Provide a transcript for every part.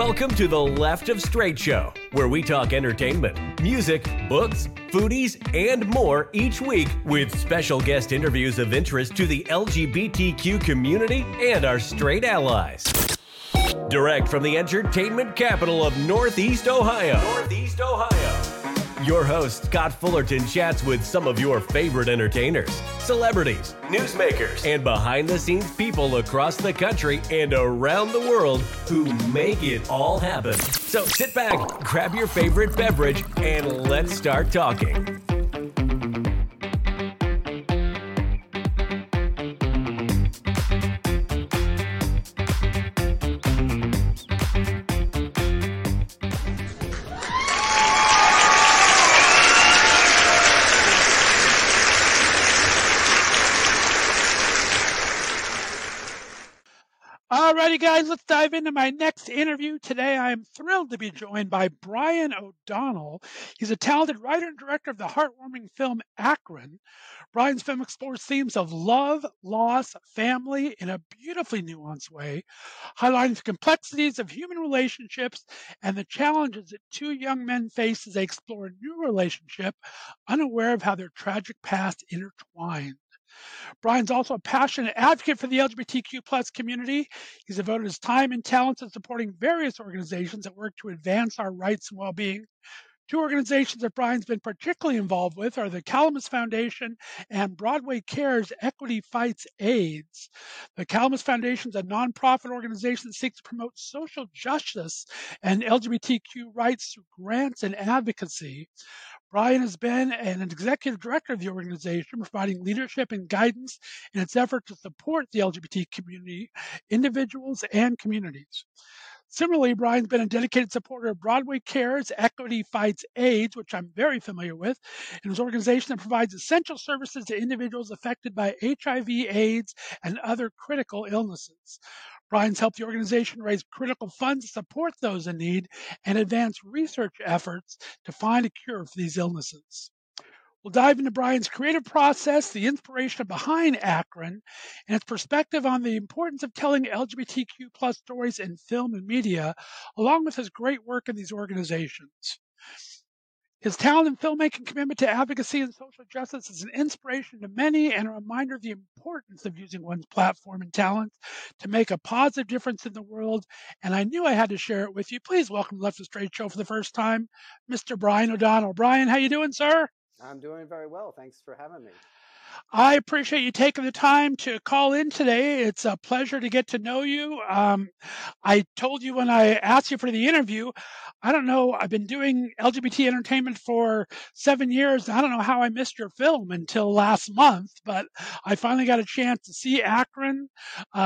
Welcome to the Left of Straight Show, where we talk entertainment, music, books, foodies, and more each week with special guest interviews of interest to the LGBTQ community and our straight allies. Direct from the entertainment capital of Northeast Ohio. Northeast Ohio. Your host, Scott Fullerton, chats with some of your favorite entertainers, celebrities, newsmakers, and behind-the-scenes people across the country and around the world who make it all happen. So sit back, grab your favorite beverage, and let's start talking. Guys, let's dive into my next interview. Today, I'm thrilled to be joined by Brian O'Donnell. He's a talented writer and director of the heartwarming film Akron. Brian's film explores themes of love, loss, family in a beautifully nuanced way, highlighting the complexities of human relationships and the challenges that two young men face as they explore a new relationship, unaware of how their tragic past intertwines. Brian's also a passionate advocate for the LGBTQ plus community. He's devoted his time and talents to supporting various organizations that work to advance our rights and well-being. Two organizations that Brian's been particularly involved with are the Calamus Foundation and Broadway Cares Equity Fights AIDS. The Calamus Foundation is a nonprofit organization that seeks to promote social justice and LGBTQ rights through grants and advocacy. Brian has been an executive director of the organization, providing leadership and guidance in its effort to support the LGBT community, individuals, and communities. Similarly, Brian's been a dedicated supporter of Broadway Cares Equity Fights AIDS, which I'm very familiar with, and is an organization that provides essential services to individuals affected by HIV, AIDS, and other critical illnesses. Brian's helped the organization raise critical funds to support those in need and advance research efforts to find a cure for these illnesses. We'll dive into Brian's creative process, the inspiration behind Akron, and its perspective on the importance of telling LGBTQ plus stories in film and media, along with his great work in these organizations. His talent and filmmaking commitment to advocacy and social justice is an inspiration to many and a reminder of the importance of using one's platform and talent to make a positive difference in the world, and I knew I had to share it with you. Please welcome Left to Straight Show for the first time, Mr. Brian O'Donnell. Brian, how you doing, sir? I'm doing very well. Thanks for having me. I appreciate you taking the time to call in today. It's a pleasure to get to know you. I told you when I asked you for the interview, I don't know, I've been doing LGBT entertainment for 7 years. I don't know how I missed your film until last month, but I finally got a chance to see Akron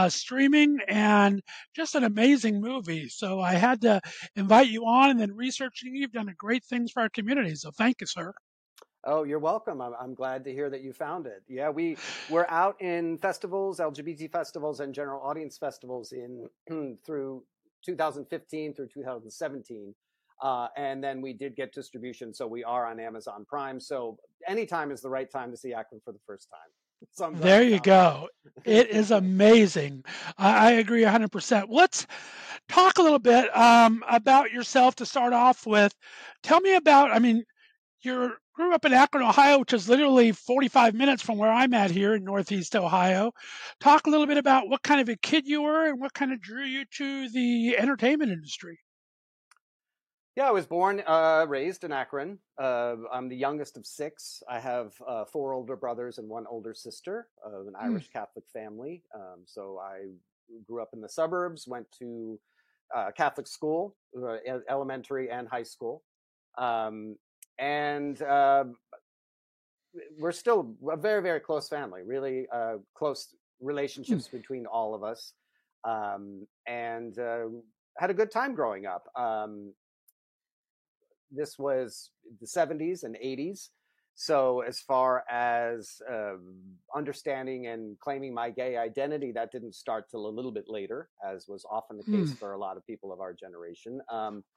streaming, and just an amazing movie. So I had to invite you on, and then researching, you've done great things for our community. So thank you, sir. Oh, you're welcome. I'm glad to hear that you found it. Yeah, we're out in festivals, LGBT festivals and general audience festivals through 2015 through 2017. And then we did get distribution, so we are on Amazon Prime. So anytime is the right time to see Akron for the first time. Sometimes. There you go. It is amazing. I agree 100%. Let's talk a little bit about yourself to start off with. Tell me about, you grew up in Akron, Ohio, which is literally 45 minutes from where I'm at here in Northeast Ohio. Talk a little bit about what kind of a kid you were and what kind of drew you to the entertainment industry. Yeah, I was born, raised in Akron. I'm the youngest of six. I have four older brothers and one older sister of an Irish Catholic family. So I grew up in the suburbs, went to Catholic school, elementary and high school. And we're still a very, very close family, really close relationships between all of us, and had a good time growing up. This was the 70s and 80s. So as far as understanding and claiming my gay identity, that didn't start till a little bit later, as was often the case for a lot of people of our generation.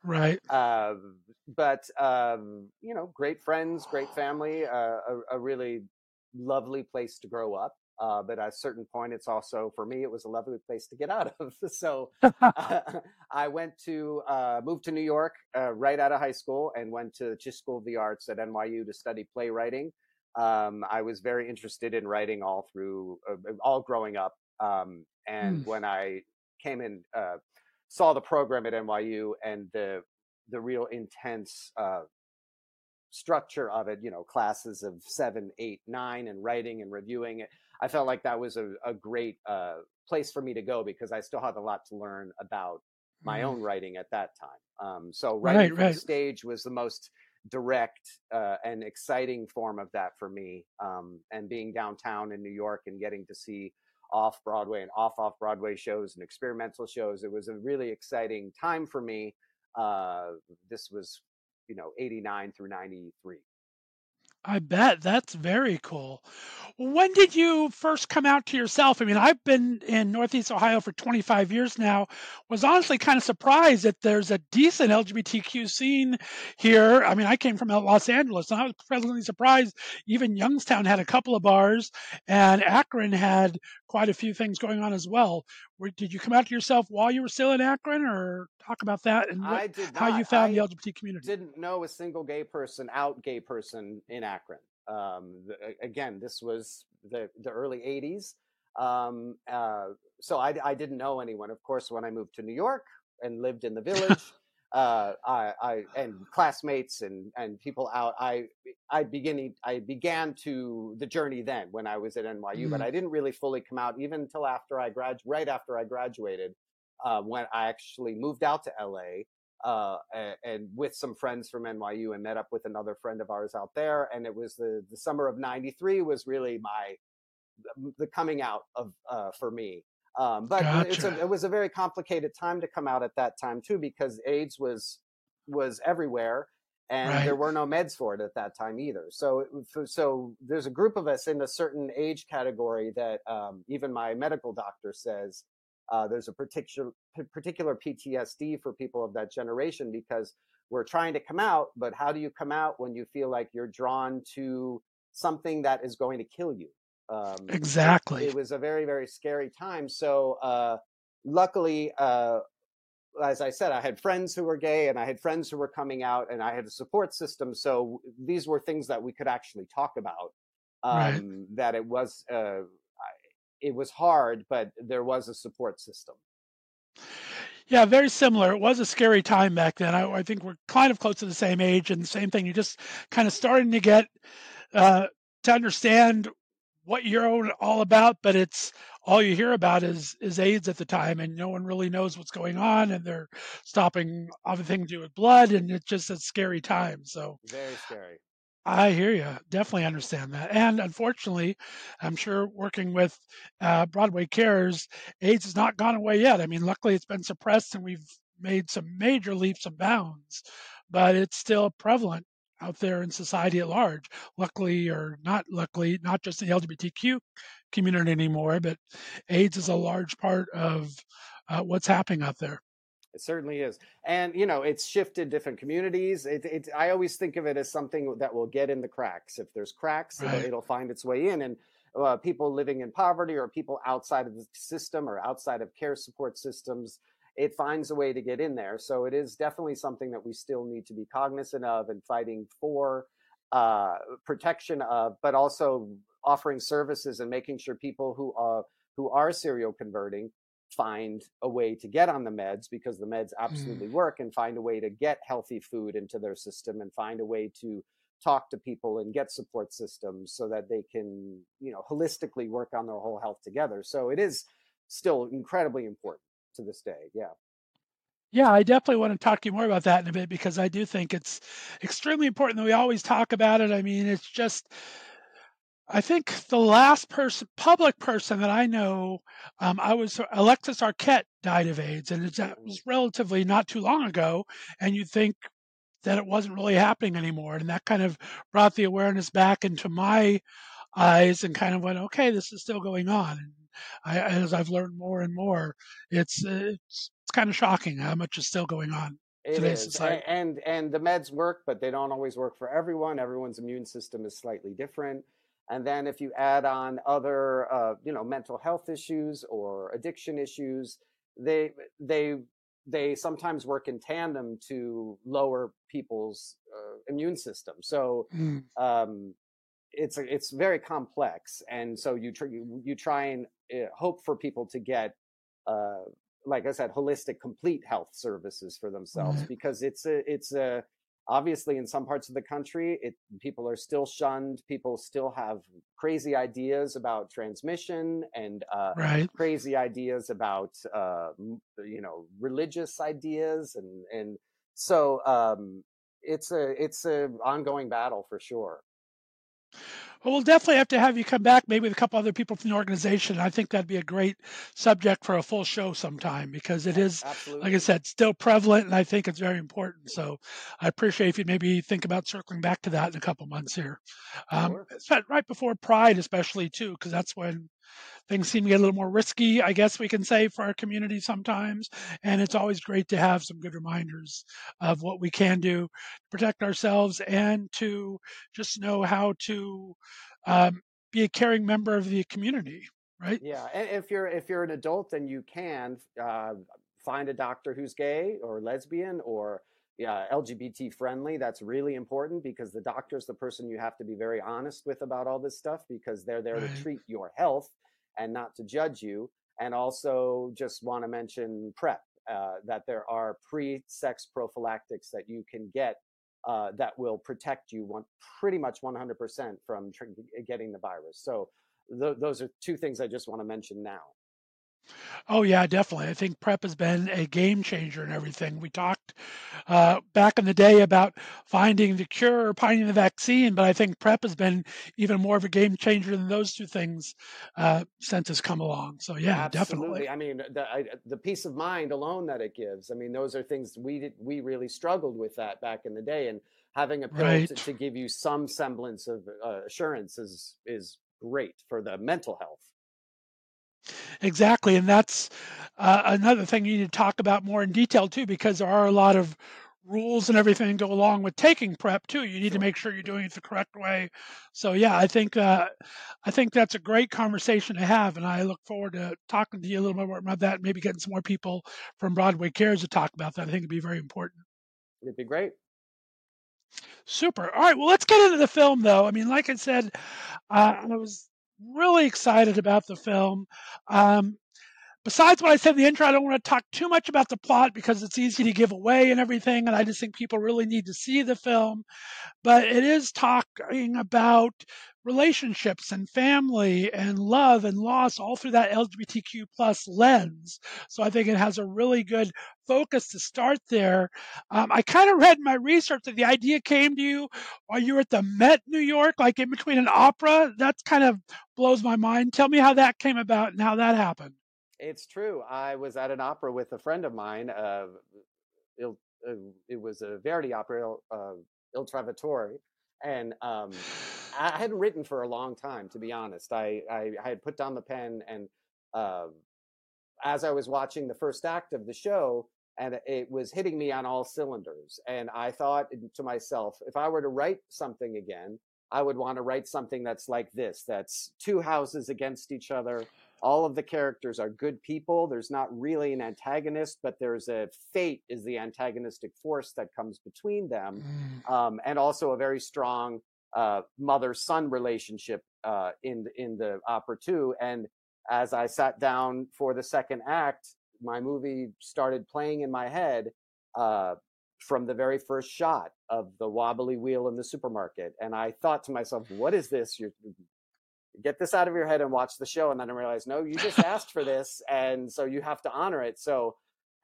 Right. But great friends, great family, a really lovely place to grow up. But at a certain point, it's also, for me, it was a lovely place to get out of. So I went to, moved to New York right out of high school and went to the School of the Arts at NYU to study playwriting. I was very interested in writing all through, all growing up. And when I came in, saw the program at NYU and the real intense structure of it, you know, classes of 7, 8, 9 and writing and reviewing it, I felt like that was a great place for me to go because I still had a lot to learn about my own writing at that time. So writing for the stage was the most direct and exciting form of that for me. And being downtown in New York and getting to see off-Broadway and off-off-Broadway shows and experimental shows, it was a really exciting time for me. This was, you know, 89 through 93. I bet. That's very cool. When did you first come out to yourself? I mean, I've been in Northeast Ohio for 25 years now. Was honestly kind of surprised that there's a decent LGBTQ scene here. I mean, I came from Los Angeles, and I was pleasantly surprised. Even Youngstown had a couple of bars, and Akron had quite a few things going on as well. Did you come out to yourself while you were still in Akron, or talk about that and how you found the LGBT community? I didn't know a single gay person, out gay person in Akron. Again, this was the early 80s. So I didn't know anyone. Of course, when I moved to New York and lived in the Village, and classmates and people out, I began to the journey then when I was at NYU, but I didn't really fully come out even until after I graduated, when I actually moved out to LA, and with some friends from NYU and met up with another friend of ours out there. And it was the summer of 93 was really the coming out of, for me. But gotcha. It was a very complicated time to come out at that time too, because AIDS was everywhere, and there were no meds for it at that time either. So there's a group of us in a certain age category that even my medical doctor says there's a particular PTSD for people of that generation, because we're trying to come out, but how do you come out when you feel like you're drawn to something that is going to kill you? Exactly. It was a very, very scary time. So luckily, as I said, I had friends who were gay and I had friends who were coming out, and I had a support system. So these were things that we could actually talk about, that it was hard, but there was a support system. Yeah, very similar. It was a scary time back then. I think we're kind of close to the same age and the same thing. You're just kind of starting to get to understand what you're all about, but it's all you hear about is AIDS at the time, and no one really knows what's going on, and they're stopping everything to do with blood, and it's just a scary time. So very scary. I hear you. Definitely understand that. And unfortunately, I'm sure working with Broadway Cares, AIDS has not gone away yet. I mean, luckily it's been suppressed and we've made some major leaps and bounds, but it's still prevalent out there in society at large. Luckily or not luckily, not just the LGBTQ community anymore, but AIDS is a large part of what's happening out there. It certainly is. And, you know, it's shifted different communities. I always think of it as something that will get in the cracks. If there's cracks, it'll find its way in. And people living in poverty or people outside of the system or outside of care support systems, it finds a way to get in there. So it is definitely something that we still need to be cognizant of and fighting for protection of, but also offering services and making sure people who are serial converting find a way to get on the meds, because the meds absolutely work, and find a way to get healthy food into their system and find a way to talk to people and get support systems so that they can, you know, holistically work on their whole health together. So it is still incredibly important to this day. Yeah, I definitely want to talk to you more about that in a bit, because I do think it's extremely important that we always talk about it. I mean, it's just, I think the last public person that I know, Alexis Arquette died of AIDS, and that was relatively not too long ago, and you'd think that it wasn't really happening anymore, and that kind of brought the awareness back into my eyes and kind of went, okay, this is still going on. And as I've learned more and more, it's kind of shocking how much is still going on in today's society. And the meds work, but they don't always work for everyone. Everyone's immune system is slightly different. And then if you add on other, mental health issues or addiction issues, they sometimes work in tandem to lower people's immune system. So it's very complex. And so you try and hope for people to get, like I said, holistic, complete health services for themselves, because it's obviously in some parts of the country, people are still shunned. People still have crazy ideas about transmission and crazy ideas about, religious ideas. And so it's a ongoing battle for sure. Well, we'll definitely have to have you come back, maybe with a couple other people from the organization. I think that'd be a great subject for a full show sometime, because it is, absolutely, like I said, still prevalent, and I think it's very important. So I appreciate if you'd maybe think about circling back to that in a couple months here. Sure. Right before Pride, especially, too, because that's when things seem to get a little more risky, I guess we can say, for our community sometimes. And it's always great to have some good reminders of what we can do to protect ourselves and to just know how to be a caring member of the community, right? Yeah, and if you're an adult, then you can find a doctor who's gay or lesbian or LGBT friendly. That's really important, because the doctor is the person you have to be very honest with about all this stuff, because they're there to treat your health and not to judge you. And also, just want to mention PrEP, that there are pre-sex prophylactics that you can get that will protect you pretty much 100% from getting the virus. So those are two things I just want to mention now. Oh, yeah, definitely. I think PrEP has been a game changer in everything. We talked back in the day about finding the cure or finding the vaccine, but I think PrEP has been even more of a game changer than those two things since it's come along. So, yeah, absolutely. Definitely. I mean, the peace of mind alone that it gives. I mean, those are things we really struggled with that back in the day. And having a pill to give you some semblance of assurance is great for the mental health. Exactly. And that's another thing you need to talk about more in detail, too, because there are a lot of rules and everything go along with taking PrEP, too. You need to make sure you're doing it the correct way. So, yeah, I think that's a great conversation to have. And I look forward to talking to you a little bit more about that, and maybe getting some more people from Broadway Cares to talk about that. I think it'd be very important. It'd be great. Super. All right. Well, let's get into the film, though. I mean, like I said, I was really excited about the film. Besides what I said in the intro, I don't want to talk too much about the plot because it's easy to give away and everything, and I just think people really need to see the film. But it is talking about relationships and family and love and loss all through that LGBTQ plus lens. So I think it has a really good focus to start there. I kind of read in my research that the idea came to you while you were at the Met New York, like in between an opera. That kind of blows my mind. Tell me how that came about and how that happened. It's true. I was at an opera with a friend of mine. It was a Verdi opera, Il Trovatore. And I hadn't written for a long time, to be honest. I had put down the pen, and as I was watching the first act of the show, and it was hitting me on all cylinders. And I thought to myself, if I were to write something again, I would want to write something that's like this, that's two houses against each other. All of the characters are good people. There's not really an antagonist, but there's a fate is the antagonistic force that comes between them. And also a very strong mother-son relationship in the opera too. And as I sat down for the second act, my movie started playing in my head from the very first shot of the wobbly wheel in the supermarket. And I thought to myself, what is this? You're get this out of your head and watch the show. And then I realized, no, you just asked for this. And so you have to honor it. So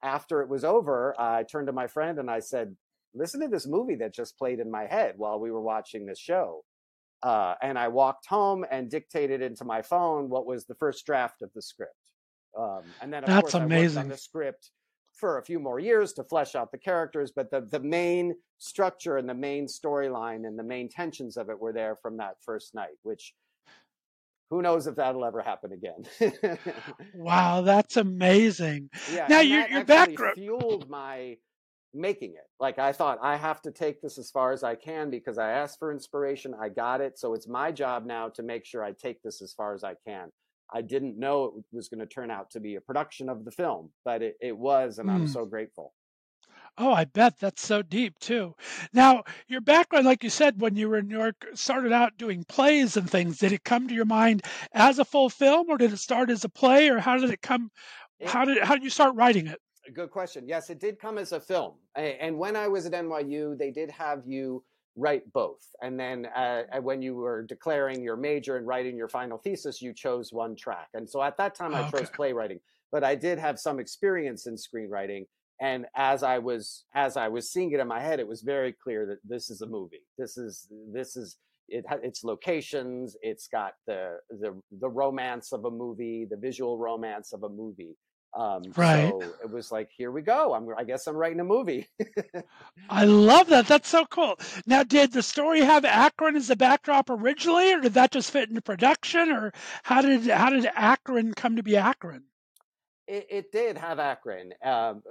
after it was over, I turned to my friend and I said, listen to this movie that just played in my head while we were watching this show. And I walked home and dictated into my phone what was the first draft of the script. And then, of course, that's amazing. I worked on the script for a few more years to flesh out the characters. But the main structure and the main storyline and the main tensions of it were there from that first night, which who knows if that'll ever happen again. Wow, that's amazing. Yeah, now your background fueled my making it. Like, I thought, I have to take this as far as I can because I asked for inspiration. I got it. So it's my job now to make sure I take this as far as I can. I didn't know it was going to turn out to be a production of the film, but it was, and I'm so grateful. Oh, I bet that's so deep too. Now, your background, like you said, when you were in New York, started out doing plays and things. Did it come to your mind as a full film, or did it start as a play, or how did it come? How did you start writing it? Good question. Yes, it did come as a film. And when I was at NYU, they did have you write both. And then when you were declaring your major and writing your final thesis, you chose one track. And so at that time, I chose playwriting, but I did have some experience in screenwriting. And as I was seeing it in my head, it was very clear that this is a movie. This is it. It's locations. It's got the romance of a movie, the visual romance of a movie. Right. So it was like, here we go. I guess I'm writing a movie. I love that. That's so cool. Now, did the story have Akron as the backdrop originally, or did that just fit into production, or how did Akron come to be Akron? It did have Akron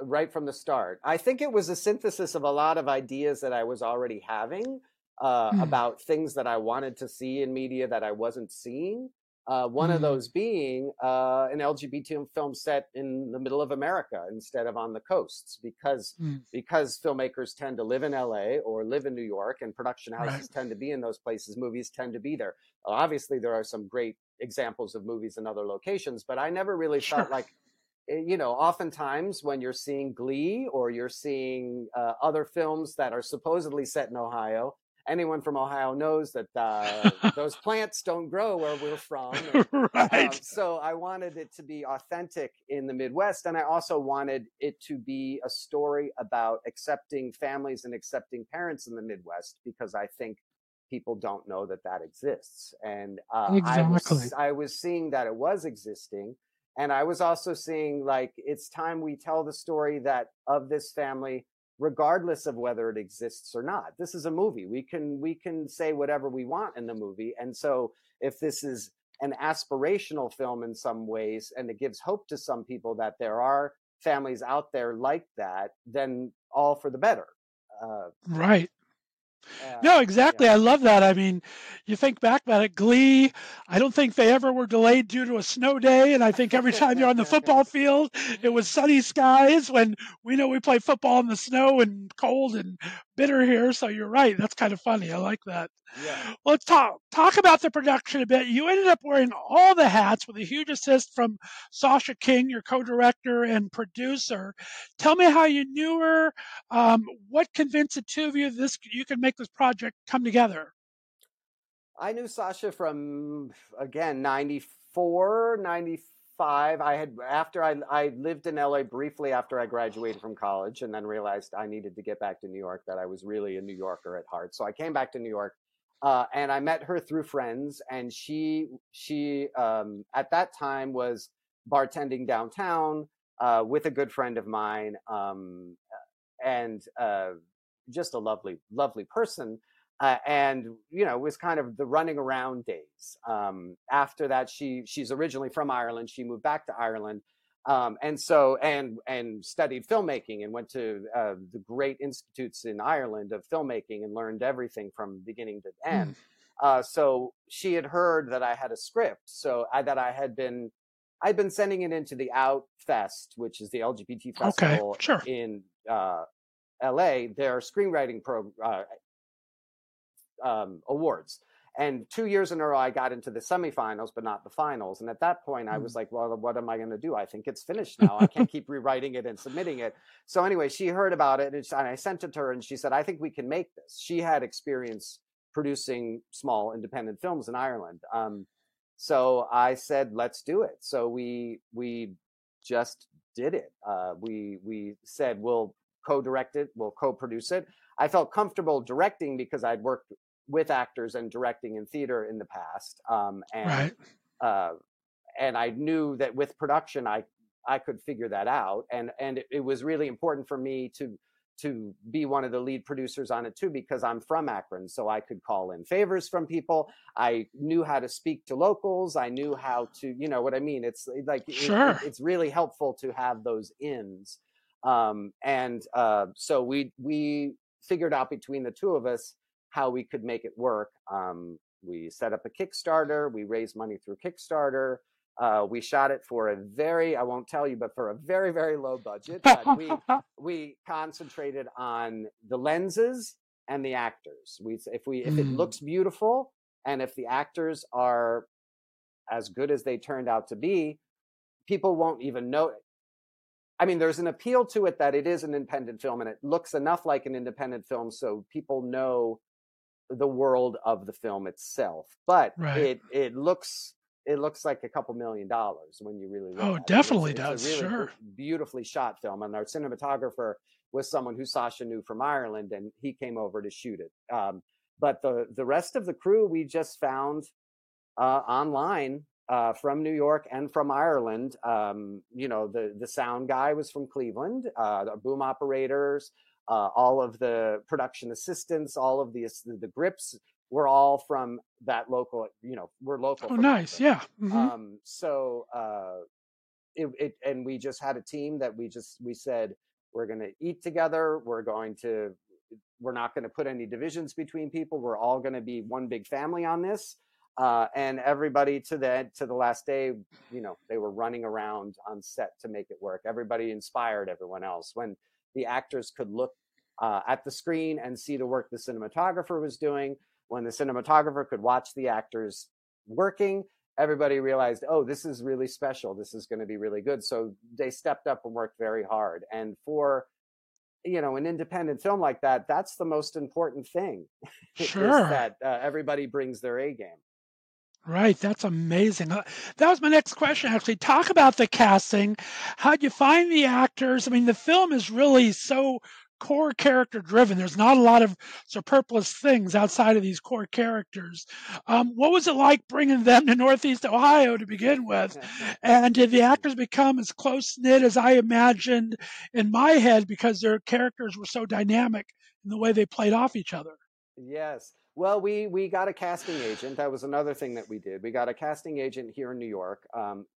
right from the start. I think it was a synthesis of a lot of ideas that I was already having about things that I wanted to see in media that I wasn't seeing. One of those being an LGBT film set in the middle of America instead of on the coasts, because filmmakers tend to live in LA or live in New York, and production houses tend to be in those places. Movies tend to be there. Well, obviously, there are some great examples of movies in other locations, but I never really felt like, you know, oftentimes when you're seeing Glee or you're seeing other films that are supposedly set in Ohio, anyone from Ohio knows that those plants don't grow where we're from. Right. So I wanted it to be authentic in the Midwest. And I also wanted it to be a story about accepting families and accepting parents in the Midwest, because I think people don't know that exists. And exactly. I was seeing that it was existing. And I was also seeing, like, it's time we tell the story that of this family, regardless of whether it exists or not. This is a movie. We can say whatever we want in the movie. And so if this is an aspirational film in some ways, and it gives hope to some people that there are families out there like that, then all for the better. Right. No, exactly. Yeah. I love that. I mean, you think back about it, Glee, I don't think they ever were delayed due to a snow day. And I think every time you're on the football field, it was sunny skies, when we know we play football in the snow and cold and bitter here. So you're right. That's kind of funny. I like that. Yeah. Well, let's talk about the production a bit. You ended up wearing all the hats with a huge assist from Sasha King, your co-director and producer. Tell me how you knew her. What convinced the two of you you could make this project come together? I knew Sasha from, again, 94, 95. I lived in LA briefly after I graduated from college, and then realized I needed to get back to New York, that I was really a New Yorker at heart. So I came back to New York, and I met her through friends. And she at that time was bartending downtown with a good friend of mine, and just a lovely, lovely person. And, you know, it was kind of the running around days. After that, she's originally from Ireland. She moved back to Ireland. And studied filmmaking and went to the great institutes in Ireland of filmmaking and learned everything from beginning to end. So she had heard that I had a script. So I'd been sending it into the OutFest, which is the LGBT festival in LA, their screenwriting awards. And 2 years in a row, I got into the semifinals, but not the finals. And at that point, I was like, well, what am I going to do? I think it's finished now. I can't keep rewriting it and submitting it. So anyway, she heard about it, and I sent it to her, and she said, I think we can make this. She had experience producing small independent films in Ireland. So I said, let's do it. So we just did it. We said, we'll co-direct it, we'll co-produce it. I felt comfortable directing because I'd worked with actors and directing in theater in the past. And I knew that with production, I could figure that out. And it was really important for me to be one of the lead producers on it too, because I'm from Akron. So I could call in favors from people. I knew how to speak to locals. I knew how to, you know what I mean? It's like, it's really helpful to have those ins. So we figured out between the two of us how we could make it work. We set up a Kickstarter. We raised money through Kickstarter. We shot it for a very—I won't tell you—but for a very, very low budget. But we concentrated on the lenses and the actors. If it looks beautiful and if the actors are as good as they turned out to be, people won't even know it. I mean, there's an appeal to it that it is an independent film and it looks enough like an independent film so people know the world of the film itself. But it looks like $2 million when you really look at it. Oh, definitely does. It's a really beautifully shot film. And our cinematographer was someone who Sasha knew from Ireland, and he came over to shoot it. But the rest of the crew we just found online from New York and from Ireland. The sound guy was from Cleveland, the boom operators, all of the production assistants, all of the grips were all from that local, we're local. Oh, nice. Ireland. Yeah. Mm-hmm. And we just had a team that we said, we're going to eat together. We're not going to put any divisions between people. We're all going to be one big family on this. And everybody to the last day, they were running around on set to make it work. Everybody inspired everyone else. When the actors could look at the screen and see the work the cinematographer was doing, when the cinematographer could watch the actors working, everybody realized, oh, this is really special. This is going to be really good. So they stepped up and worked very hard. And for an independent film like that, that's the most important thing. Sure. Is that everybody brings their A game. Right. That's amazing. That was my next question, actually. Talk about the casting. How'd you find the actors? I mean, the film is really so core character driven. There's not a lot of superfluous things outside of these core characters. What was it like bringing them to Northeast Ohio to begin with? And did the actors become as close knit as I imagined in my head because their characters were so dynamic in the way they played off each other? Yes. Well, we got a casting agent. That was another thing that we did. We got a casting agent here in New York.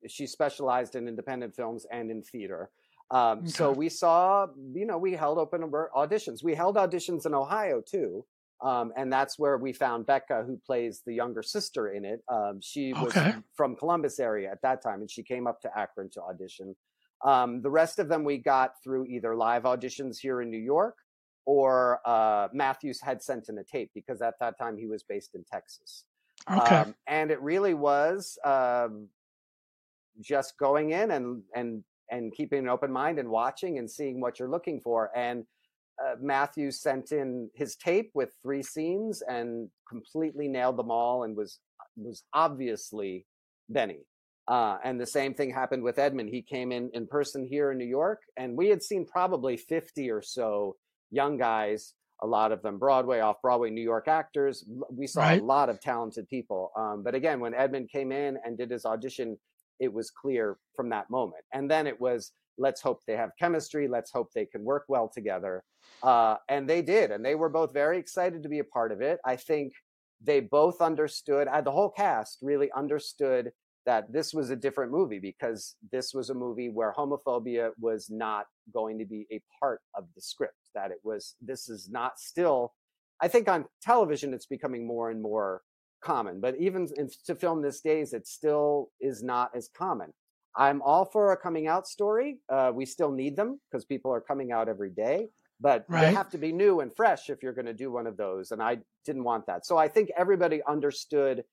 She specialized in independent films and in theater. Okay. So we saw, we held open auditions. We held auditions in Ohio too. And that's where we found Becca, who plays the younger sister in it. She was from Columbus area at that time, and she came up to Akron to audition. The rest of them we got through either live auditions here in New York or Matthews had sent in a tape because at that time he was based in Texas. Okay. And it really was just going in and keeping an open mind and watching and seeing what you're looking for. And Matthew sent in his tape with 3 scenes and completely nailed them all and was obviously Benny. And the same thing happened with Edmund. He came in person here in New York, and we had seen probably 50 or so young guys, a lot of them Broadway, off-Broadway, New York actors. We saw a lot of talented people. But again, when Edmund came in and did his audition, it was clear from that moment. And then it was, let's hope they have chemistry. Let's hope they can work well together. And they did. And they were both very excited to be a part of it. I think they both understood, the whole cast really understood that this was a different movie because this was a movie where homophobia was not going to be a part of the script. That it was, this is not still, I think on television, it's becoming more and more common, but even to film these days, it still is not as common. I'm all for a coming out story. We still need them because people are coming out every day, but they have to be new and fresh if you're going to do one of those. And I didn't want that. So I think everybody understood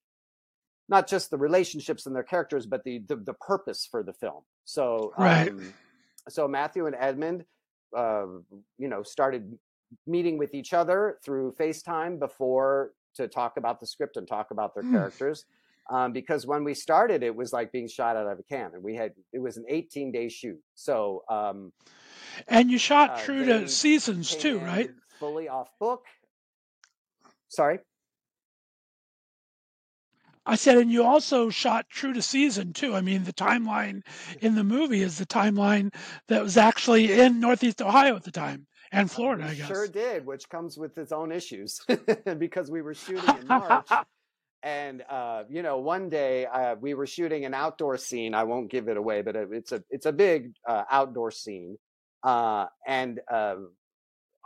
not just the relationships and their characters, but the purpose for the film. So, so Matthew and Edmund, started meeting with each other through FaceTime before to talk about the script and talk about their characters. Because when we started, it was like being shot out of a cannon. It was an 18-day shoot. So, and you shot true to seasons too, right? Fully off book. Sorry. I said, and you also shot true to season too. I mean, the timeline in the movie is the timeline that was actually in Northeast Ohio at the time. And Florida, I guess. Sure did, which comes with its own issues because we were shooting in March. And, one day we were shooting an outdoor scene. I won't give it away, but it's a big outdoor scene. And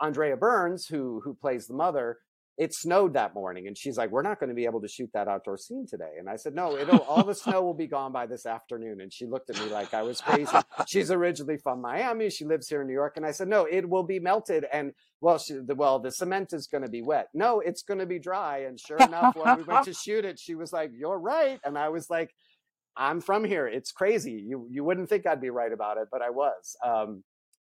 Andrea Burns, who plays the mother, it snowed that morning. And she's like, we're not going to be able to shoot that outdoor scene today. And I said, no, all the snow will be gone by this afternoon. And she looked at me like I was crazy. She's originally from Miami. She lives here in New York. And I said, no, it will be melted. And the cement is going to be wet. No, it's going to be dry. And sure enough, when we went to shoot it, she was like, you're right. And I was like, I'm from here. It's crazy. You wouldn't think I'd be right about it, but I was.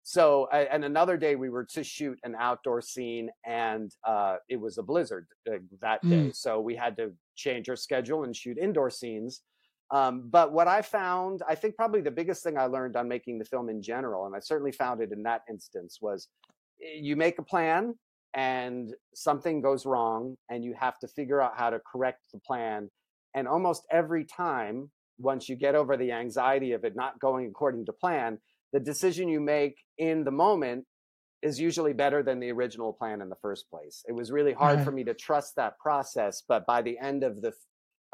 So another day we were to shoot an outdoor scene, and it was a blizzard that day. So we had to change our schedule and shoot indoor scenes. But what I found, I think probably the biggest thing I learned on making the film in general, and I certainly found it in that instance, was you make a plan and something goes wrong and you have to figure out how to correct the plan. And almost every time, once you get over the anxiety of it not going according to plan, the decision you make in the moment is usually better than the original plan in the first place. It was really hard for me to trust that process, but by the end of the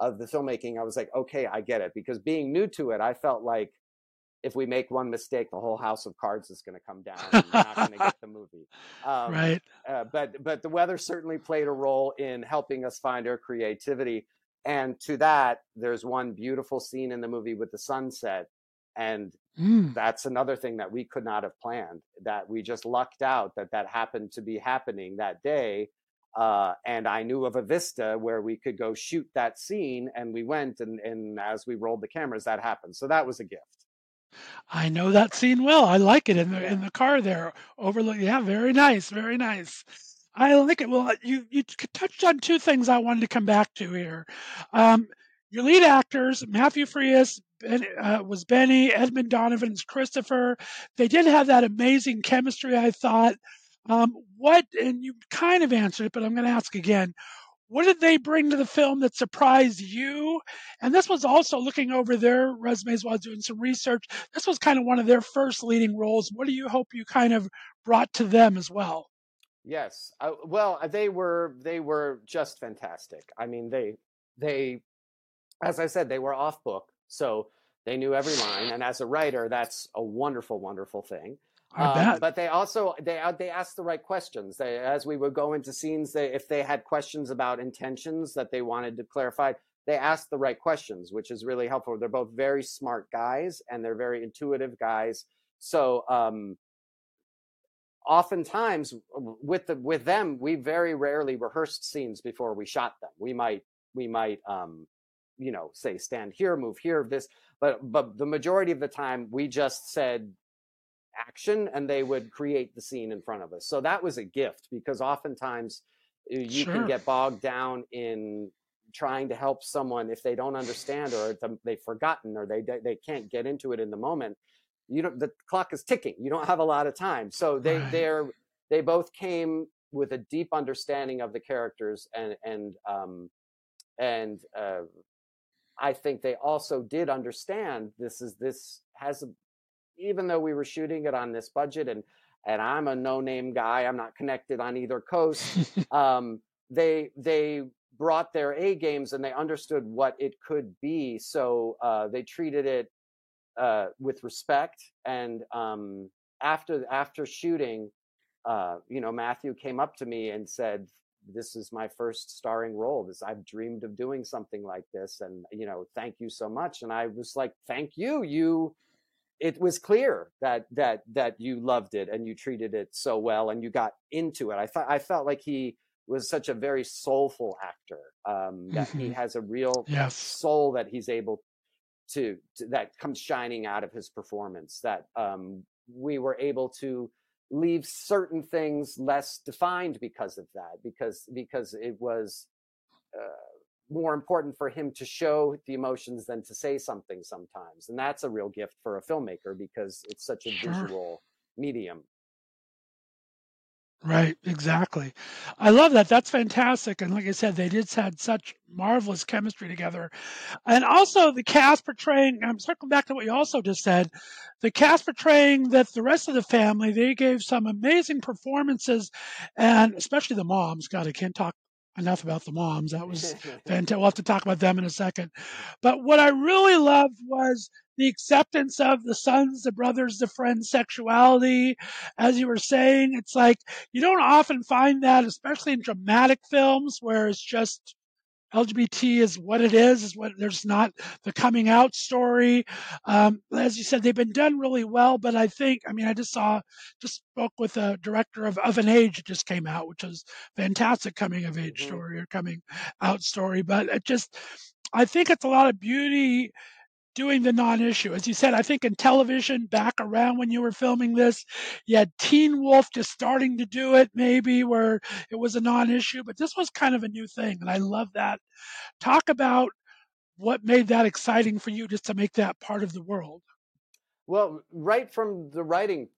filmmaking, I was like, okay, I get it. Because being new to it, I felt like if we make one mistake, the whole house of cards is going to come down and we're not going to get the movie. Right. But the weather certainly played a role in helping us find our creativity. And to that, there's one beautiful scene in the movie with the sunset. And that's another thing that we could not have planned, that we just lucked out that happened to be happening that day. And I knew of a vista where we could go shoot that scene, and we went, and as we rolled the cameras, that happened. So that was a gift. I know that scene well. I like it in the car there, overlook. Yeah, very nice, very nice. I like it. Well, you touched on two things I wanted to come back to here. Your lead actors, Matthew Frias was Benny, Edmund Donovan is Christopher. They did have that amazing chemistry, I thought. And you kind of answered it, but I'm going to ask again. What did they bring to the film that surprised you? And this was also, looking over their resumes while I was doing some research, this was kind of one of their first leading roles. What do you hope you kind of brought to them as well? Yes. They were just fantastic. I mean, they as I said, they were off book, so they knew every line. And as a writer, that's a wonderful, wonderful thing. But they also, they asked the right questions. As we would go into scenes, if they had questions about intentions that they wanted to clarify, they asked the right questions, which is really helpful. They're both very smart guys, and they're very intuitive guys. So oftentimes with them, we very rarely rehearsed scenes before we shot them. We might say stand here, move here, this, but the majority of the time we just said action, and they would create the scene in front of us. So that was a gift, because oftentimes you can get bogged down in trying to help someone if they don't understand, or they've forgotten, or they can't get into it in the moment. The clock is ticking. You don't have a lot of time. So they both came with a deep understanding of the characters, and I think they also did understand even though we were shooting it on this budget, and I'm a no-name guy, I'm not connected on either coast. They brought their A games, and they understood what it could be. So they treated it with respect. And after shooting, Matthew came up to me and said, "This is my first starring role. I've dreamed of doing something like this. And, thank you so much." And I was like, thank you. It was clear that you loved it, and you treated it so well, and you got into it. I felt like he was such a very soulful actor, that he has a real soul that he's able to that comes shining out of his performance, that we were able to leave certain things less defined because of that, because it was more important for him to show the emotions than to say something sometimes. And that's a real gift for a filmmaker, because it's such a visual medium. Right, exactly. I love that. That's fantastic. And like I said, they just had such marvelous chemistry together. And also the cast portraying, I'm circling back to what you also just said, the cast portraying that the rest of the family, they gave some amazing performances, and especially the moms. God, I can't talk enough about the moms. That was fantastic. We'll have to talk about them in a second. But what I really loved was the acceptance of the sons, the brothers, the friends' sexuality. As you were saying, it's like you don't often find that, especially in dramatic films where it's just LGBT is what it is what there's not the coming out story. As you said, they've been done really well, but I think, I mean, I just spoke with a director of An Age that just came out, which is fantastic coming of age story or coming out story. But it just, I think it's a lot of beauty doing the non-issue. As you said, I think in television, back around when you were filming this, you had Teen Wolf just starting to do it, maybe, where it was a non-issue, but this was kind of a new thing, and I love that. Talk about what made that exciting for you, just to make that part of the world. Well, right from the writing,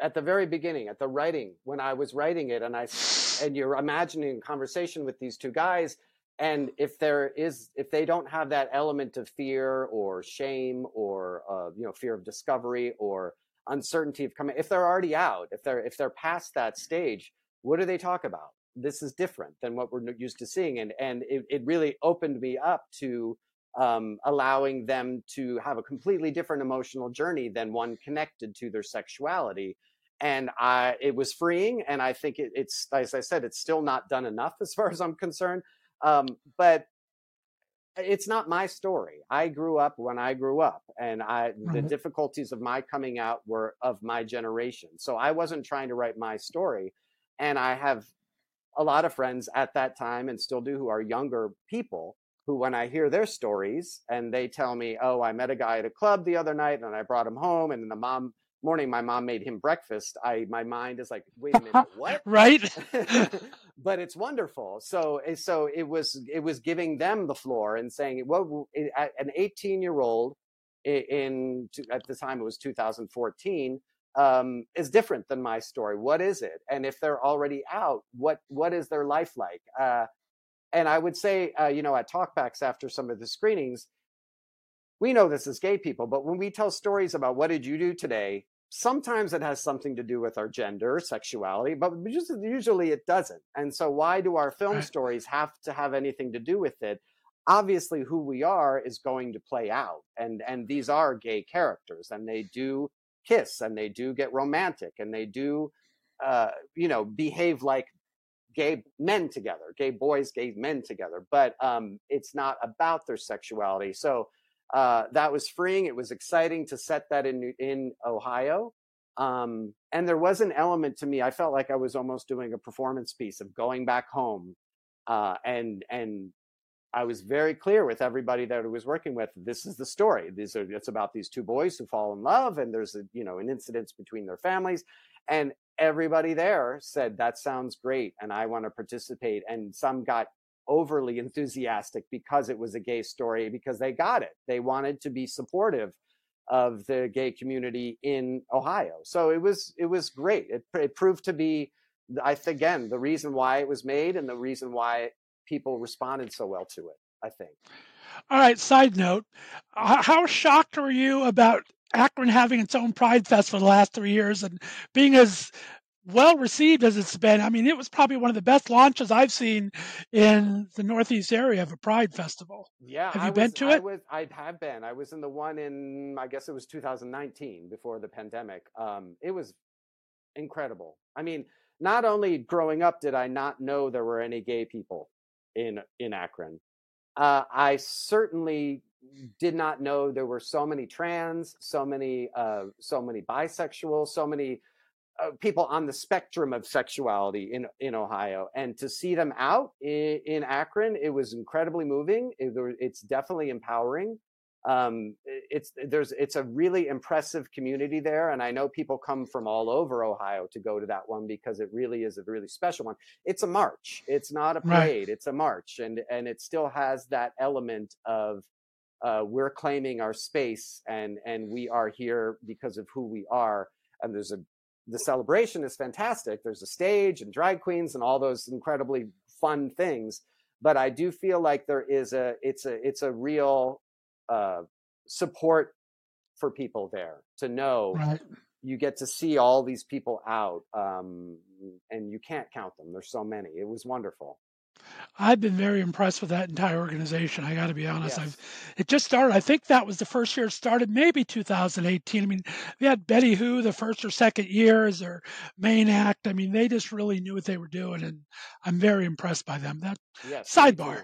at the very beginning, at the writing, when I was writing it, and you're imagining a conversation with these two guys, and if they don't have that element of fear or shame or fear of discovery or uncertainty of coming, if they're already out, if they're past that stage, what do they talk about? This is different than what we're used to seeing, and it really opened me up to allowing them to have a completely different emotional journey than one connected to their sexuality. And it was freeing, and I think it's, as I said, it's still not done enough as far as I'm concerned. But it's not my story. I grew up when I grew up, and the difficulties of my coming out were of my generation. So I wasn't trying to write my story. And I have a lot of friends at that time and still do who are younger people who, when I hear their stories and they tell me, oh, I met a guy at a club the other night and I brought him home, and in the morning, my mom made him breakfast. My mind is like, wait a minute, what? Right. But it's wonderful. So it was giving them the floor and saying, well, an 18-year-old at the time it was 2014 is different than my story. What is it? And if they're already out, what is their life like? And I would say, at talkbacks after some of the screenings, we know this as gay people, but when we tell stories about what did you do today, sometimes it has something to do with our gender, sexuality, but usually it doesn't. And so why do our film stories have to have anything to do with it? Obviously, who we are is going to play out. And these are gay characters, and they do kiss, and they do get romantic, and they do, behave like gay men together, gay boys, gay men together. But it's not about their sexuality. So that was freeing. It was exciting to set that in Ohio. And there was an element to me. I felt like I was almost doing a performance piece of going back home. And I was very clear with everybody that I was working with. This is the story. It's about these two boys who fall in love, and there's an incident between their families, and everybody there said, that sounds great, and I want to participate. And some got overly enthusiastic because it was a gay story, because they got it. They wanted to be supportive of the gay community in Ohio. So it was great. It proved to be, I think, again, the reason why it was made and the reason why people responded so well to it, I think. All right. Side note, how shocked were you about Akron having its own Pride Fest for the last 3 years and being as well received as it's been? I mean, it was probably one of the best launches I've seen in the Northeast area of a Pride Festival. Yeah. Have you been to it? I have been. I was in the one in, I guess it was 2019, before the pandemic. It was incredible. I mean, not only growing up did I not know there were any gay people in Akron, I certainly did not know there were so many trans, so many bisexual, so many people on the spectrum of sexuality in Ohio, and to see them out in Akron, it was incredibly moving. It's definitely empowering. It's a really impressive community there, and I know people come from all over Ohio to go to that one because it really is a really special one. It's a march. It's not a parade. Right. It's a march, and it still has that element of we're claiming our space, and we are here because of who we are. And the celebration is fantastic. There's a stage and drag queens and all those incredibly fun things. But I do feel like there is it's a real support for people there to know, right? You get to see all these people out, and you can't count them. There's so many. It was wonderful. I've been very impressed with that entire organization. I got to be honest. Yes. It just started. I think that was the first year it started, maybe 2018. I mean, we had Betty Who the first or second year as their main act. I mean, they just really knew what they were doing, and I'm very impressed by them. That yes, sidebar.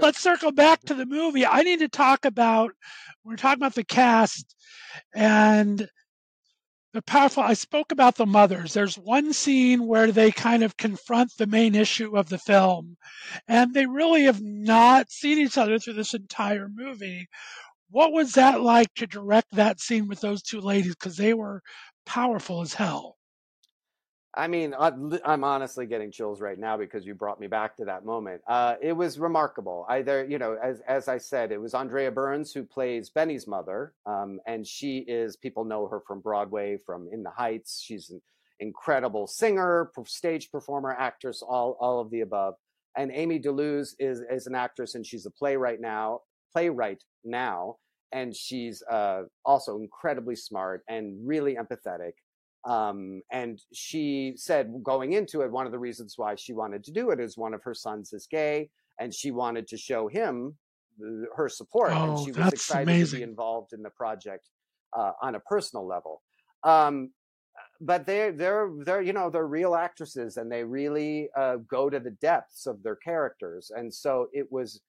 Let's circle back to the movie. I need to talk about. We're talking about the cast and. The powerful, I spoke about the mothers. There's one scene where they kind of confront the main issue of the film, and they really have not seen each other through this entire movie. What was that like to direct that scene with those two ladies? Because they were powerful as hell. I mean, I'm honestly getting chills right now because you brought me back to that moment. It was remarkable. As I said, it was Andrea Burns who plays Benny's mother, and people know her from Broadway, from In the Heights. She's an incredible singer, stage performer, actress, all of the above. And Amy Deleuze is an actress, and she's a playwright now, and she's also incredibly smart and really empathetic. And she said going into it, one of the reasons why she wanted to do it is one of her sons is gay, and she wanted to show him her support. Oh, and she was excited amazing. To be involved in the project on a personal level. But they're real actresses, and they really go to the depths of their characters. And so it was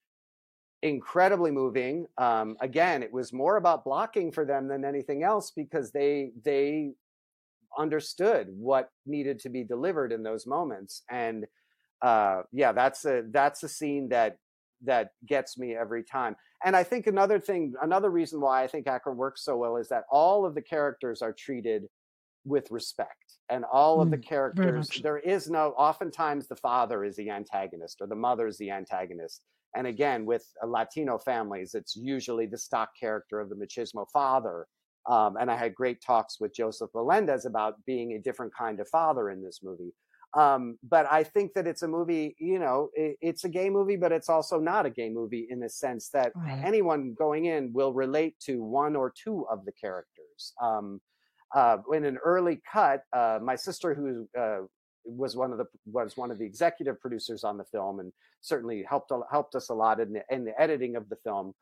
incredibly moving. Again, it was more about blocking for them than anything else, because they understood what needed to be delivered in those moments. And that's a scene that gets me every time. And I think another reason why I think Akron works so well is that all of the characters are treated with respect, and all of the characters, oftentimes the father is the antagonist or the mother is the antagonist. And again, with Latino families, it's usually the stock character of the machismo father. And I had great talks with Joseph Valendez about being a different kind of father in this movie. But I think that it's a movie, it's a gay movie, but it's also not a gay movie in the sense that anyone going in will relate to one or two of the characters. In an early cut, my sister, who was one of the executive producers on the film and certainly helped us a lot in the editing of the film,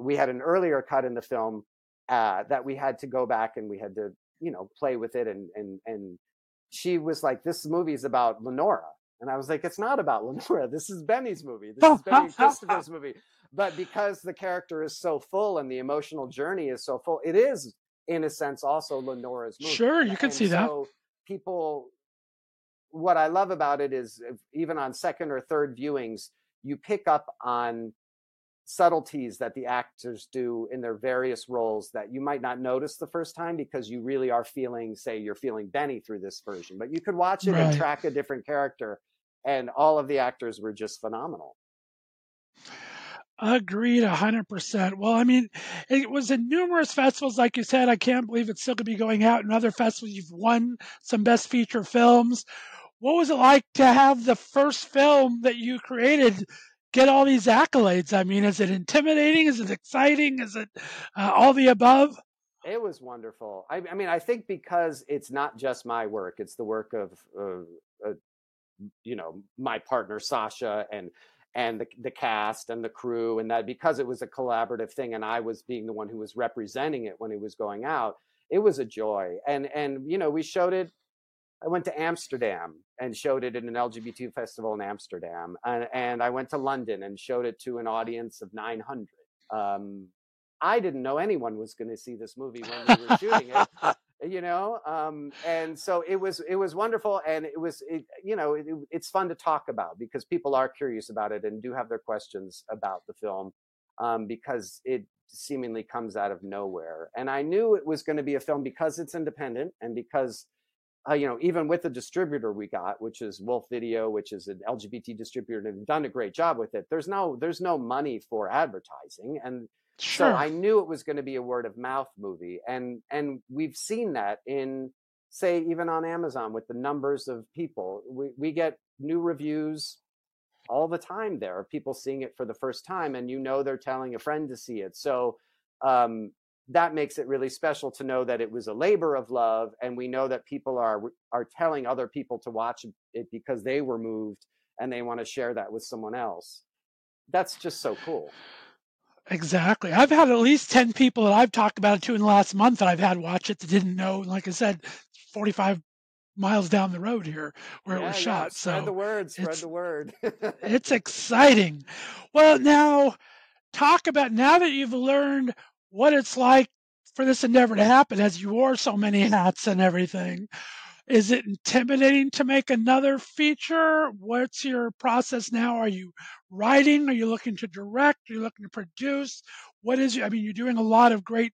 we had an earlier cut in the film. That we had to go back and we had to, play with it. And she was like, this movie is about Lenora. And I was like, it's not about Lenora. This is Benny's movie. This is Benny Christopher's movie. But because the character is so full and the emotional journey is so full, it is, in a sense, also Lenora's movie. Sure, you can see that. So people, what I love about it is even on second or third viewings, you pick up on subtleties that the actors do in their various roles that you might not notice the first time, because you really are feeling Benny through this version, but you could watch it and track a different character, and all of the actors were just phenomenal. Agreed 100%. Well, I mean, it was in numerous festivals, like you said. I can't believe it's still going to be going out in other festivals. You've won some best feature films. What was it like to have the first film that you created get all these accolades? I mean, is it intimidating? Is it exciting? Is it all the above? It was wonderful. I mean, I think because it's not just my work, it's the work of, my partner, Sasha, and the cast and the crew, and that because it was a collaborative thing and I was being the one who was representing it when it was going out, it was a joy. And we showed it. I went to Amsterdam and showed it at an LGBT festival in Amsterdam. And I went to London and showed it to an audience of 900. I didn't know anyone was going to see this movie when we were shooting it, and so it was wonderful. And it's fun to talk about because people are curious about it and do have their questions about the film, because it seemingly comes out of nowhere. And I knew it was going to be a film because it's independent and because even with the distributor we got, which is Wolf Video, which is an LGBT distributor, and have done a great job with it. There's no money for advertising, and so I knew it was going to be a word of mouth movie, and we've seen that in, say, even on Amazon with the numbers of people. We get new reviews all the time. There are people seeing it for the first time, and they're telling a friend to see it. So. That makes it really special to know that it was a labor of love. And we know that people are telling other people to watch it because they were moved and they want to share that with someone else. That's just so cool. Exactly. I've had at least 10 people that I've talked about it to in the last month that I've had watch it that didn't know. Like I said, 45 miles down the road here where it was shot. Yeah. So spread the word. It's exciting. Well, now now that you've learned what it's like for this endeavor to happen, as you wore so many hats and everything, is it intimidating to make another feature? What's your process now? Are you writing? Are you looking to direct? Are you looking to produce? What is, I mean, you're doing a lot of great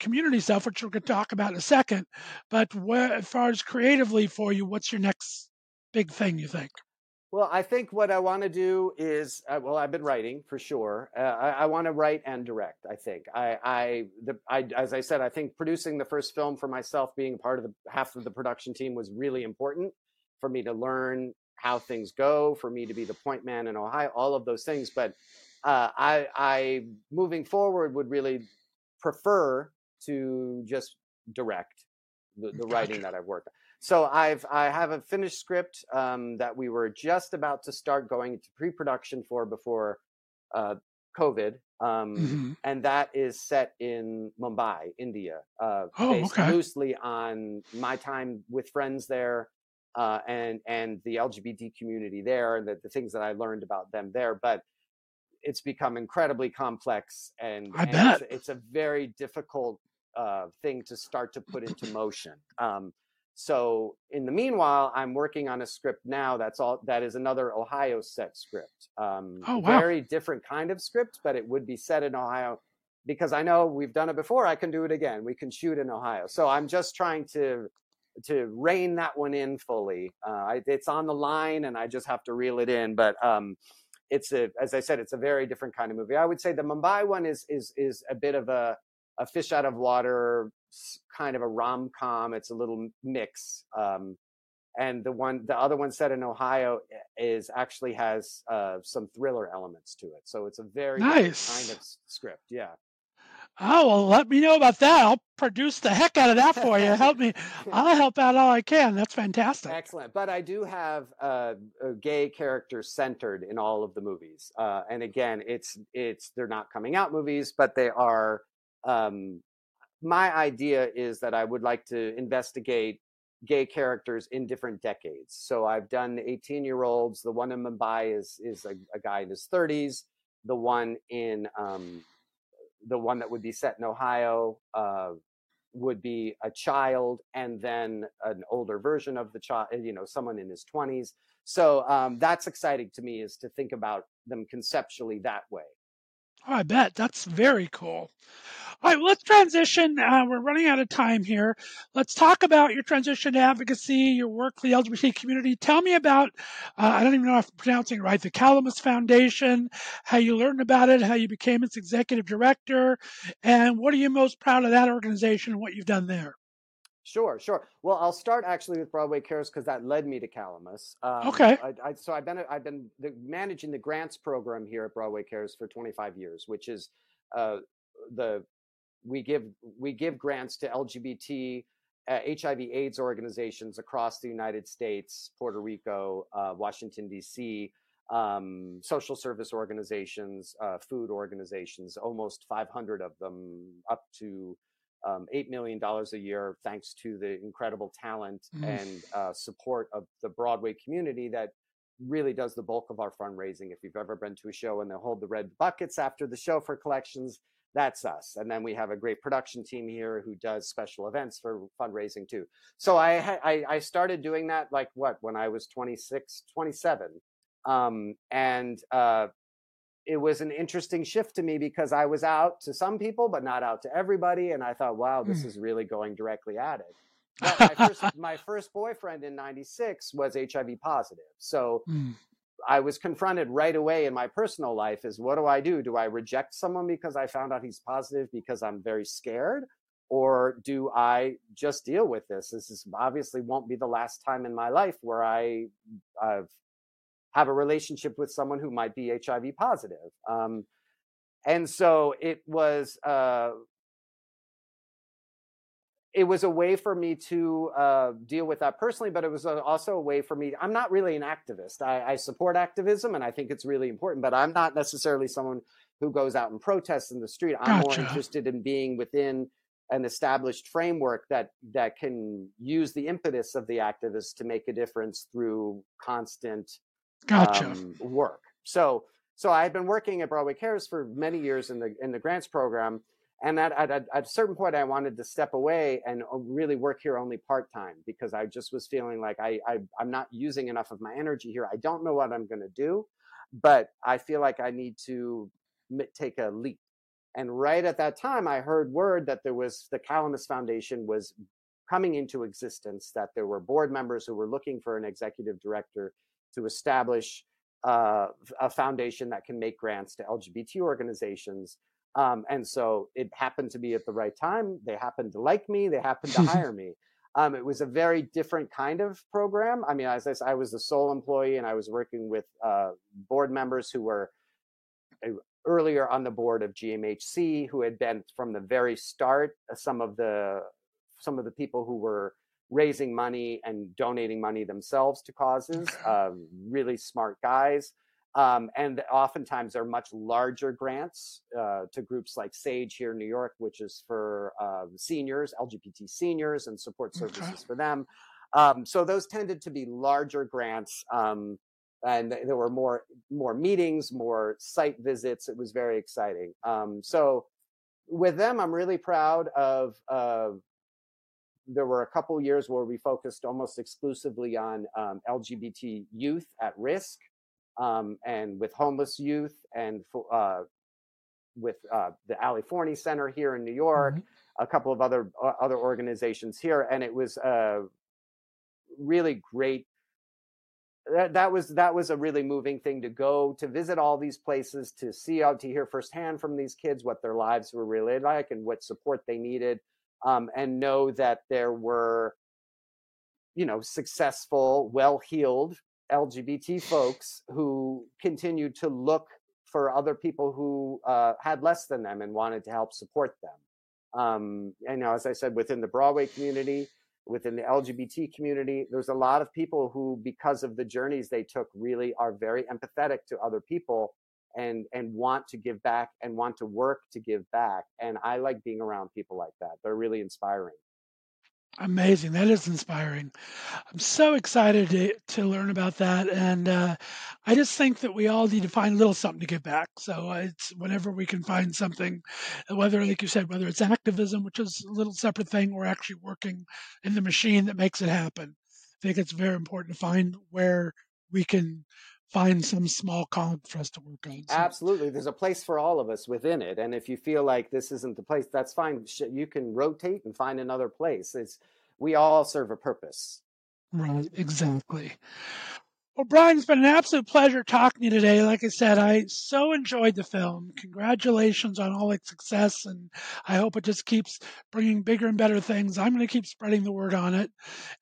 community stuff, which we're going to talk about in a second, but where, as far as creatively for you, what's your next big thing, you think? Well, I think what I want to do is, I've been writing for sure. I want to write and direct, I think. As I said, I think producing the first film for myself, being part of half of the production team was really important for me to learn how things go, for me to be the point man in Ohio, all of those things. But I moving forward would really prefer to just direct the writing that I've worked on. So I have a finished script that we were just about to start going into pre-production for before COVID, and that is set in Mumbai, India, based loosely on my time with friends there and the LGBT community there, and the things that I learned about them there. But it's become incredibly complex, and it's a very difficult thing to start to put into motion. So in the meanwhile, I'm working on a script now. That is another Ohio set script. Very different kind of script, but it would be set in Ohio because I know we've done it before. I can do it again. We can shoot in Ohio. So I'm just trying to rein that one in fully. It's on the line and I just have to reel it in. But as I said, it's a very different kind of movie. I would say the Mumbai one is a bit of a fish out of water, kind of a rom-com. It's a little mix, and the other one set in Ohio is actually has some thriller elements to it, so it's a very nice kind of script. Yeah. Oh, well, let me know about that. I'll produce the heck out of that for you. Help me. I'll help out all I can. That's fantastic. Excellent. But I do have a gay character centered in all of the movies, and again, it's they're not coming out movies, but they are. My idea is that I would like to investigate gay characters in different decades. So I've done 18-year-olds. The one in Mumbai is a guy in his 30s. The one that would be set in Ohio would be a child, and then an older version of the child, someone in his 20s. So that's exciting to me, is to think about them conceptually that way. Oh, I bet. That's very cool. All right, let's transition. We're running out of time here. Let's talk about your transition advocacy, your work for the LGBT community. Tell me about, I don't even know if I'm pronouncing it right, the Calamus Foundation, how you learned about it, how you became its executive director, and what are you most proud of that organization and what you've done there? Sure. Well, I'll start actually with Broadway Cares because that led me to Calamus. Okay. So I've been managing the grants program here at Broadway Cares for 25 years, which is we give grants to LGBT HIV/AIDS organizations across the United States, Puerto Rico, Washington D.C., social service organizations, food organizations, almost 500 of them, up to $8 million a year, thanks to the incredible talent and support of the Broadway community that really does the bulk of our fundraising. If you've ever been to a show and they hold the red buckets after the show for collections, that's us. And then we have a great production team here who does special events for fundraising too. So I started doing that when I was 26, 27. It was an interesting shift to me because I was out to some people, but not out to everybody. And I thought, wow, this is really going directly at it. But my first boyfriend in 96 was HIV positive. So I was confronted right away in my personal life is, what do I do? Do I reject someone because I found out he's positive because I'm very scared? Or do I just deal with this? This is obviously won't be the last time in my life where I've have a relationship with someone who might be HIV positive. And so it was it was a way for me to deal with that personally, but it was also a way for me. I'm not really an activist. I support activism, and I think it's really important, but I'm not necessarily someone who goes out and protests in the street. I'm more interested in being within an established framework that can use the impetus of the activist to make a difference through constant work. So I had been working at Broadway Cares for many years in the grants program. And at a certain point, I wanted to step away and really work here only part-time, because I just was feeling like I'm not using enough of my energy here. I don't know what I'm going to do, but I feel like I need to take a leap. And right at that time, I heard word that there was the Calamus Foundation was coming into existence, that there were board members who were looking for an executive director to establish a foundation that can make grants to LGBT organizations. And so it happened to be at the right time. They happened to like me. They happened to hire me. It was a very different kind of program. I mean, as I said, I was the sole employee, and I was working with board members who were earlier on the board of GMHC, who had been from the very start. Some of the people who were raising money and donating money themselves to causes, really smart guys. And oftentimes they're much larger grants to groups like Sage here in New York, which is for seniors, LGBT seniors, and support services for them. So those tended to be larger grants, and there were more meetings, more site visits. It was very exciting. So with them, I'm really proud of. There were a couple years where we focused almost exclusively on LGBT youth at risk. And with homeless youth, and with the Ali Forney Center here in New York, a couple of other organizations here, and it was really great. That was a really moving thing to go to visit all these places, to see out, to hear firsthand from these kids what their lives were really like and what support they needed, and know that there were, successful, well-heeled LGBT folks who continued to look for other people who had less than them and wanted to help support them. And as I said, within the Broadway community, within the LGBT community, there's a lot of people who, because of the journeys they took, really are very empathetic to other people and want to give back and want to work to give back. And I like being around people like that. They're really inspiring. Amazing. That is inspiring. I'm so excited to learn about that. And I just think that we all need to find a little something to give back. So it's whenever we can find something, whether, like you said, whether it's activism, which is a little separate thing, or actually working in the machine that makes it happen. I think it's very important to find where we can find some small column for us to work on. So. Absolutely. There's a place for all of us within it. And if you feel like this isn't the place, that's fine. You can rotate and find another place. We all serve a purpose. Right. Exactly. Well, Brian, it's been an absolute pleasure talking to you today. Like I said, I so enjoyed the film. Congratulations on all its success, and I hope it just keeps bringing bigger and better things. I'm going to keep spreading the word on it.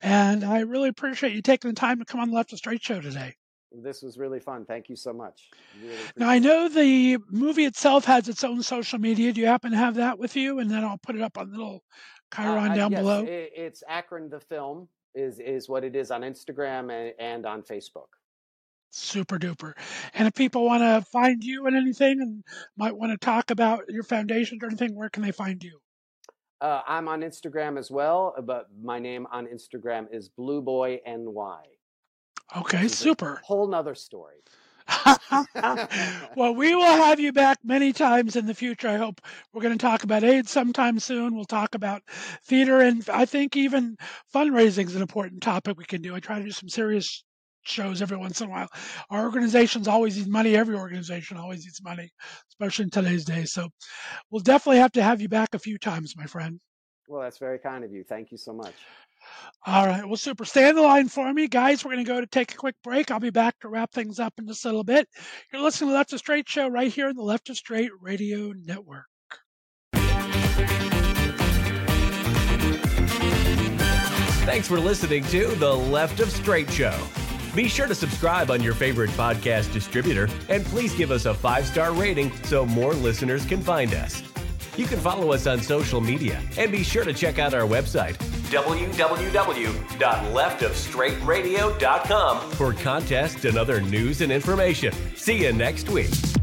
And I really appreciate you taking the time to come on the Left of Straight Show today. This was really fun. Thank you so much. Really now, I know the movie itself has its own social media. Do you happen to have that with you? And then I'll put it up on little Chiron down below. It's Akron the Film is what it is on Instagram and on Facebook. Super duper. And if people want to find you and anything and might want to talk about your foundations or anything, where can they find you? I'm on Instagram as well, but my name on Instagram is Blue Boy NY. Okay, super. Whole nother story. Well, we will have you back many times in the future. I hope we're going to talk about AIDS sometime soon. We'll talk about theater, and I think even fundraising is an important topic we can do. I try to do some serious shows every once in a while. Our organizations always need money. Every organization always needs money, especially in today's day. So we'll definitely have to have you back a few times, my friend. Well, that's very kind of you. Thank you so much. All right. Well, super. Stay on the line for me, guys. We're going to go to take a quick break. I'll be back to wrap things up in just a little bit. You're listening to the Left of Straight Show right here on the Left of Straight Radio Network. Thanks for listening to the Left of Straight Show. Be sure to subscribe on your favorite podcast distributor, and please give us a 5-star rating so more listeners can find us. You can follow us on social media and be sure to check out our website, www.leftofstraightradio.com, for contests and other news and information. See you next week.